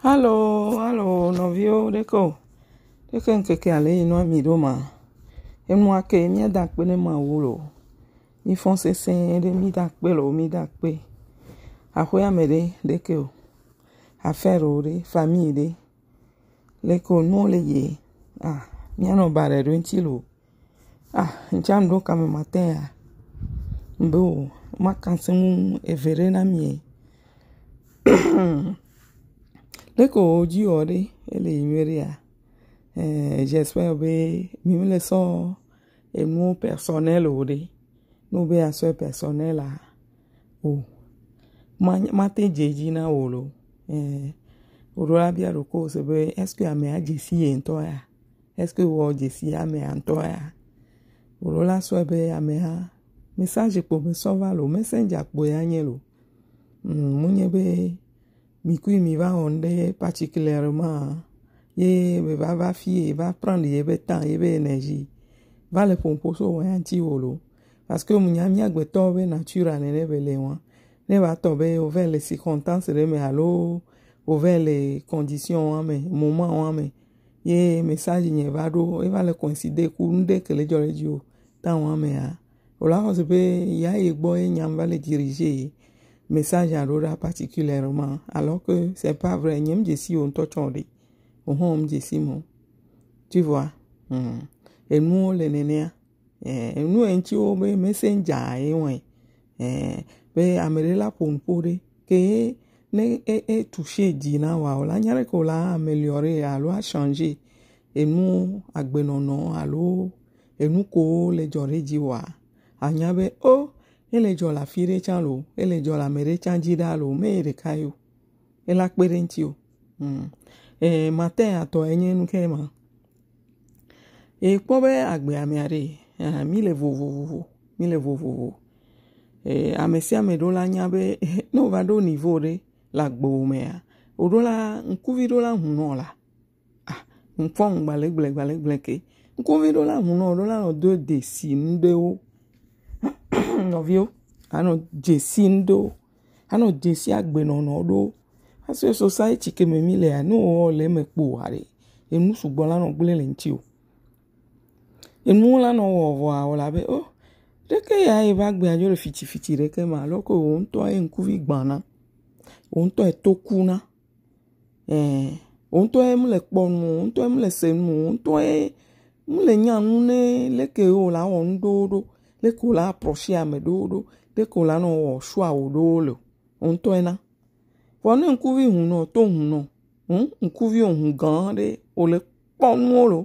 Halo, novio deko. Deko nkeke ale ino midoma. Emwa ke mi dakpe ne ma wolo. Ni fonse sen de mi dakpe lo mi dakpe. Ahoya mede deko. Afero de famille de. Leko no leye. Ah, mi ano bare do ntilo. Ah, ncham do kame matea. Mbo, makansimu evere na mie. Leko oji ore ele imeria. J'espère be mi le so emu personnel ore. No be aso personnel a. O. Ma te jeji na olo. Orola bia roko se be est-ce que ame a jesi en toya? Est-ce que wo jesi ame an toya? Orola so be ame ha. Message pour me sauver le messenger pour yanyelo. Munye be Mikui mi va onde particulièrement. Ye me va fier, va prendre yebe temps, yebe énergie. Va le pomposo anti wolo. Parce que munyamia gwe tobe natura ne belewan. Ne va tomber over les circonstances de me allo, over les conditions ame, moment ame. Ye message nye va do, e va le considérer kunde que le jore dio tan ame a. Ola on se be ya egbo e nyam va le diriger. Message à Rora particulièrement, alors que c'est pas vrai. Même si on t'entendait, on home Simon, tu vois. Et nous les nénéa, et nous un petit homme messenger et ouais, mais améliora pour nous pourrir que ne est touché dina wa la nyare ko la améliorer alors a changer et nous agbenono alors et nous ko les jore diwa anyabe oh. Ele jola fire chan lo, ele jola mere chan jida lo, me ere kayo. Ela kpere nti yo. Maten ato enye nuke ma. Kpobe agbe ame are, mile vovovo. Amesi ame dola nyabe, no vado nivo de, lagbo umea. Odola, nkuvi dola hunola. Ah, mfong balek. Nkuvi dola hunola, dola no do desi, ndeo. Novio, ano jesindo, ano jesi agbenono do. Aso society ke me mile ano le me kpoare. Enu sugbon la no gbele le nti o. Enu la no wo awola be o. Reke ya e ba gbe ajo le fiti reke ma loko o nto e nku vi gbana. O nto e toku na. O nto e mle ponu, o nto e mle senu, o nto e mle nyanu ne leke o la o ndodo. Le kola approche ame dodo, le kola no shwa odolo. On toena. Pone nkuvi huno, to huno. Nkuvi on gande, o le ponolo.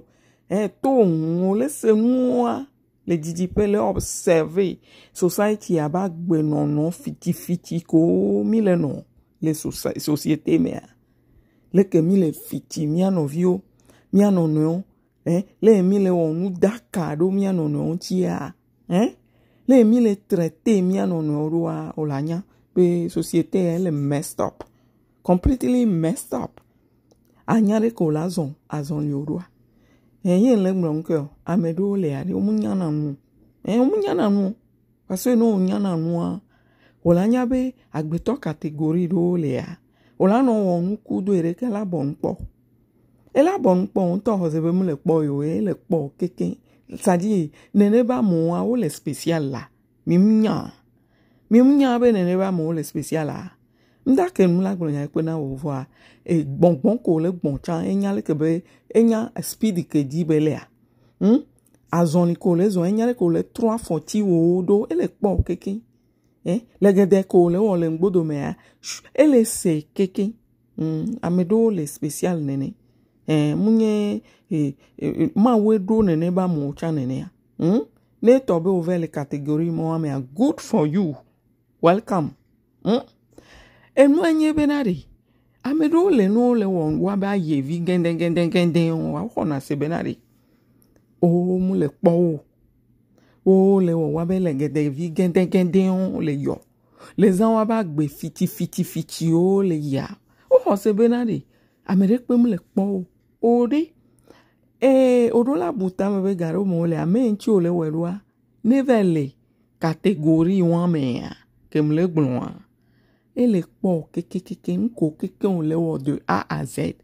To huno, le se noa. Le didipe le observe. Society abak benonon fiti ko mile non. Le société mea. Le ke mile fiti, miano vio, miano neon. Le mile onu dakado, miano neon tia. Les mille traités mian on roi olanya pe société elle messed up completely messed up anyare ko lazon azon yorua yen le mronko amedo le ari omunyanamu omunyanamu parce no omunyanamu olanya be agbeto category do le a olano wonu kudo ereke labonpo e labonpo on to hosebe mu le po yo e le po keke. Ça dit, ne pas moi ou le spécial là. Mimia ben ne pas moi le spécial là. M'dak en moula glonya ko na wo voir et bon ko le bon chan enya le kebe enya speed ke di bele a. Azoni ko le zo enya le ko le 340 wo do ele po keke. Le gede ko le wo le ngbodo me a ele se keke. Amedo le spécial nene. Mounye ma wedo nene ba moucha nene ya. Ne tobe ouve le kategori mouame ya. Good for you. Welcome. Mwenye benari. Amedo le no le waba yevi gende wakona se benari. Oh moule kpo. Oh le wabe le gedevi gende le yo. Le zan waba gbe fiti yo le ya. Oh se benari. Amerek pe moule kpo. Ode odola buta mebe garo mole ame nti ole werua nevele category 1 me ya kemle gbonwa ele kpon keke keke mko keke on lewo de A à Z.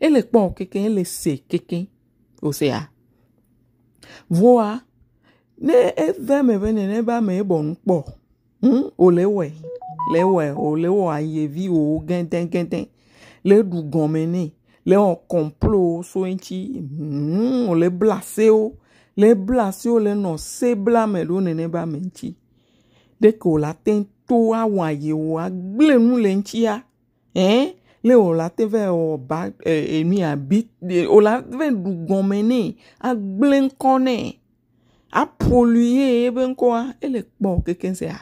Ele kpon keke ele se keke. Osea. Voa. Ne eve me vene ne ba me bon kpo. O lewe. Lewe o lewo ayevi o genten genten. Le du gomene. Le on complot so enchi. O le blase o. Le blase o le non se blame do ne ba menchi. Deko la ten to awa ye wa ble nu lenchia hein le o la te ve o ba emi abit o la ve du gomene a ble nkone a polluer e ben quoi ele bon keken se a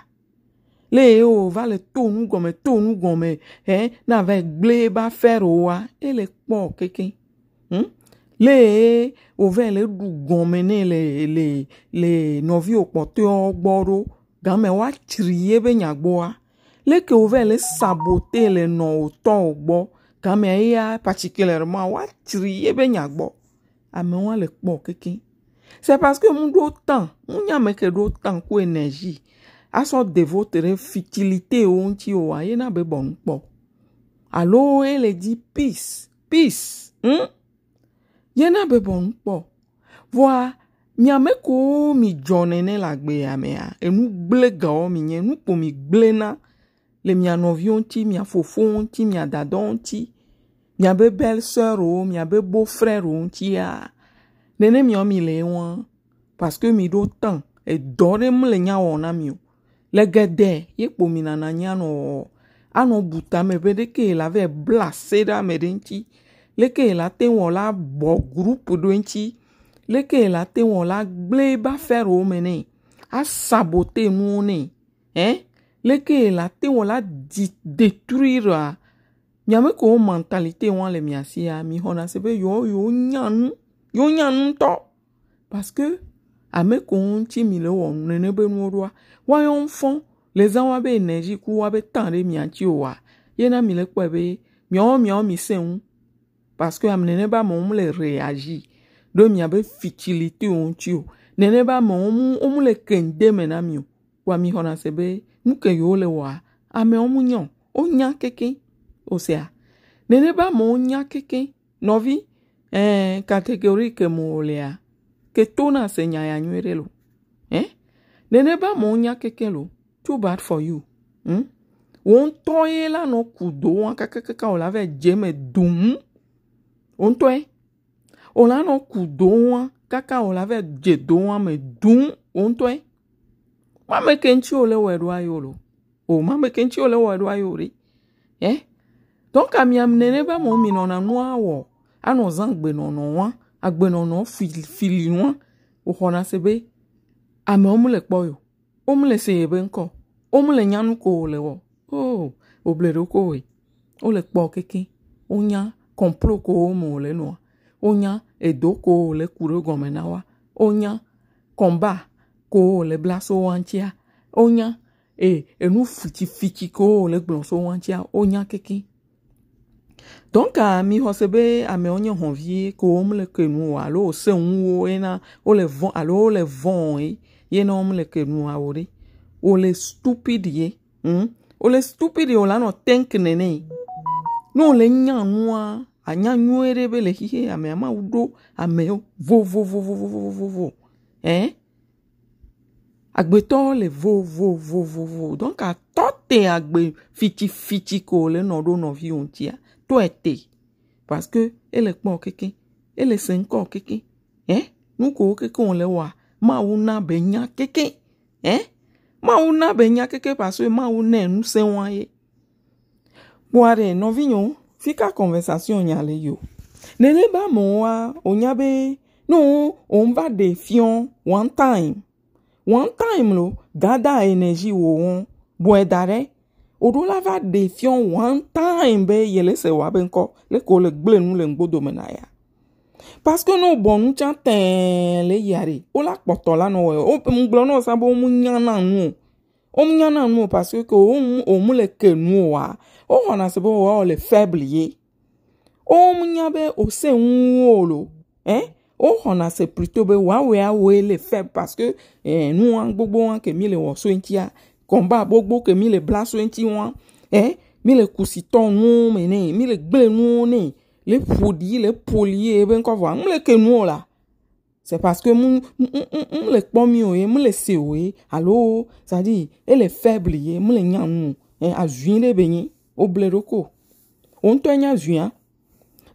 le o va le tonu gome hein na ve ble ba fer o wa ele bon keken le o ve le du gomene le novio pote o gboro Game wa triye be nyagboa. Leke ouve le sabote le non oton ogbo. Game ya particulièrement wa triye be nyagbo. Ame wa le kbo keke. C'est parce que moun do tan. Moun yame ke do tan ko energie. A son dévotere futilité ou nti o wa. Ye na be bon kbo. Alo ele di peace. Peace. Ye na be bon kbo. Voa. Mi ameko mi jonene lagbe yamea. E nou ble gao minye. Nou po mi ble na. Le mi anovion ti, mi afofon ti, mi adadon ti. Mi abe bel sœur o, mi abe beau frère o ti ya. Nene mi yon mi le yon. Paske mi do tan. E dore mle nya wona mi yo. Le gede, ye po mi nananya no. Ano buta me bede ke la ve blase da me den ti. Le ke la ten wala bo group do en ti. Leke la te won la ble ba fer o mene. A sabote moune. Hein? Leke la te won la détruire. Nyame ko mentalité wan le miasi a mi hona sebe yo nyan. Yo nyan to. Parce que ame ko on ti mi le won nene be no roa. Wa yon fon. Les an wabe enerji ku wabe tande mianti o wa. Yena mi le kwebe. Mion mi se un. Parce que am nene ba mon le réagi. Do mi abe fitilite on tio. Nene ba ma omu le kende menam yo. Wa mi hona sebe. Nuke yo le wa. Ame omu nyon. O nyan keke. Osea. Nene ba ma o nyan keke. Novi. Kategori ke mo olea. Ke tona se nyaya nywere lo. Nene ba ma o nyan keke lo. Too bad for you. On toye la no kudo. On kakakaka o la ve jeme dum. On toye. Ola no kudon kaka ola ve jedon me dun ontwe ma me kenchi ole weru ayoro o ma me kenchi ole weru ayori donc ami amnene ba mo mi nona no awo ano zangbe nono wa agbe nono fili no o hona sebe ame omule poyo omule sebe nko omule nyanu ko ole wo o oblero ko we ole po keke onya complot ko mo ole no onya edoko le kure gomenawa onya komba ko le blaso wantia onya enu fiti ko le blaso wantia onya keke donc ami hosebe ame onye honvie ko omle kenu alo se unwo ena ole von alo le von ye na omle kenu awori ole stupid ye ole stupid ye ola no tank nene no le nyanwa Anya nyuere bele hihe ame ama udo ame yo vo. Agbeto le vo. Donc a tote agbe fiti ko le nodo no vi ontia. To ete. Parce que ele kmo keke. Ele senko keke. Nuko keke on le wa. Ma una benya keke. Ma una benya keke parce que ma une nous se wanye. Boare no vignon. Fika conversation ya le yo. Nene ba moa onyabe no on va defion one time. One time lo gada energy wo on boedare. Odo la va defion one time be yele se wa benko le ko le gble nu le ngbodo menaya. Parce que no bonu chanten le yare. O la potola no o ngblon no sabo mu nyana nu. Omnyana no parce que o mu le kenu wa. O hona sebe o le faible ye. O munyabe o se unwolo. O hona se plutôt be wawe awe le faible parce que nous an gbogbo an ke mi le wo so ntia. Komba gbogbo ke mi le bla so ntia wan. mi le kusiton nou mene, mi le ble nou ne, le podi, le poliye, ben kwa vwa, mle ke nou la. C'est parce que mle kpomi oye, mle se oye, alo, ça dit, ele faible ye, mle nyan nou, a juin de benye, o ble roko. On to nyan juin.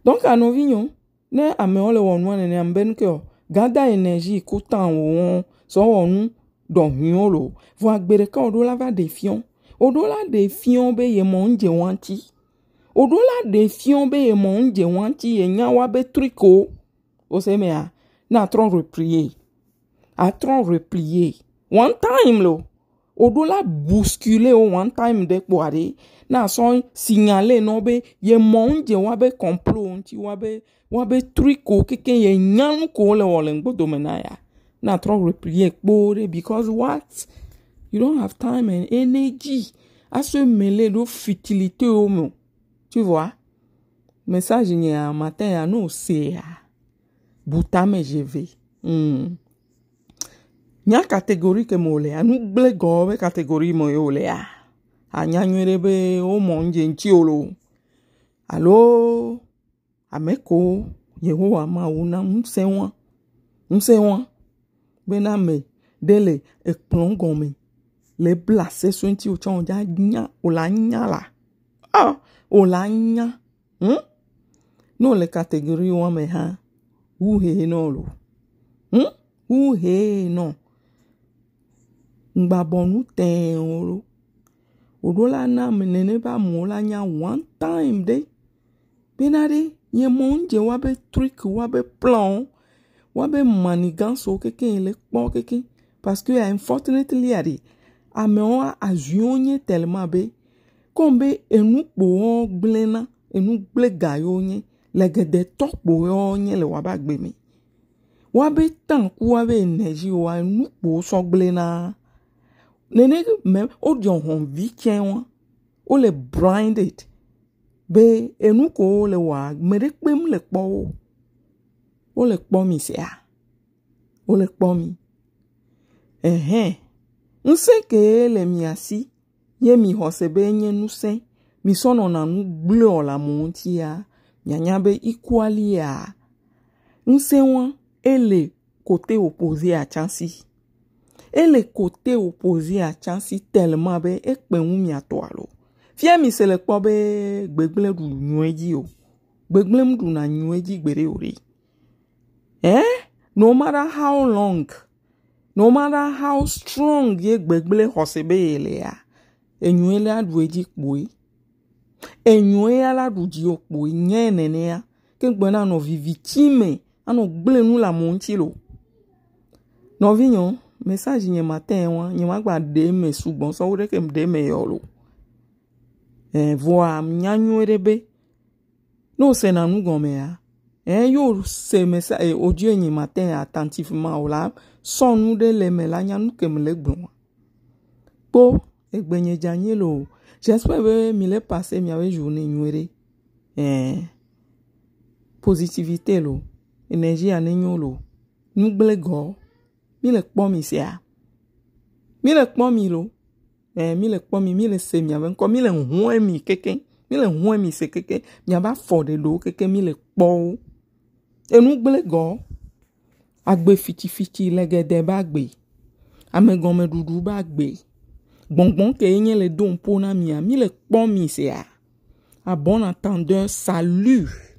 Donc à nos vignons, ne ame on le wonwan ne amben ke o, gada enerji koutan won, so wonu, don yon lo, vwa gbere ka odo la va defion. Odola de fion be ye monje wanti. Odola de fion be ye monje wanti ye nyawa be triko. Ose mea, na tron replier. A tron replier. One time lo. Odola bouscule o one time de kware. Na son signale no be ye monje wabe komplo onti wabe triko keke ye nyan ko le wolengo domenaya. Na tron replier kbore because what? You don't have time and energy à se mêler de futilité au monde. Tu vois? Message n'y a matin à nous, c'est à. Boutame, je vais. N'y catégorie que mole, à nous blégobe catégorie moyole. A n'y a n'y rebe au monde gentiolo. Allo? Ameko? Yeho ama una m'sewan. M'sewan. Bename, dele, ek plongome. Le blase so nti o chon ja nya o la nya la ah o la nya no le category o me ha u he no lo u he no ngba bonu ten oro odola na me ne ba mu la nya one time de benade ye monje wa be trick wa be plan wa be manigance o keke le pon keke parce que unfortunately ari amewa ajionye telma be kombe enu bo gblena enu gblega yo nye legede tokpo yo nye le wa ba gbe mi wa be tan ku wa be energy wa enu bo so gblena nene me o jon hon vi ken wa o le blinded be enu ko le wa mere pe mle po o le po mi se a o le po mi Nse ke le miasi, ye mi hosebe nye nusen, mi son onanu ble o la monti ya, nyanyabe ikwali ya. Nse wan, ele kote opozi a chansi. Ele kote opozi a chansi telma be ekpe umi ato alo. Fye mi selekpo be gbegle du nyweji yo. Gbegle mdu na nyweji gbere ori. No matter how long, no matter how strong ye gbegbele hosebe ele ya. Enyo ele adwe di kboe. Enyo ele adwe di okboe. Nye nene ya. Kekbe na no vivi time. Ano gble nou la monti lo. No vinyon. Mesaj nye maten wan. Nye magba deme subon. So ureke mdeme yo lo. Voa mnyanyo erebe. No se nanou gome ya. Yo se mesaj. Odye nye maten ya attentifman o la. Son nou de le melanya nou ke mle gbon. Po, ek benye janye lo. J'espère be mi le passe mi ave journée nyere. Positivité lo. Energie ane nyon lo. Nou ble go. Mi le kpon mi se a. Mi le kpon mi lo. Mi le kpon mi le se mi ave nko. Mi le hwen mi keken. Mi le hwen mi se keken. Mi ava fode do keken mi le kpon. E nou ble go. Agbe fiti legede bagbe. Ame gome dudu bagbe. Bonbon ke enye le don pona mi a. Mi le kpon mi se a. A bon attendeur salut.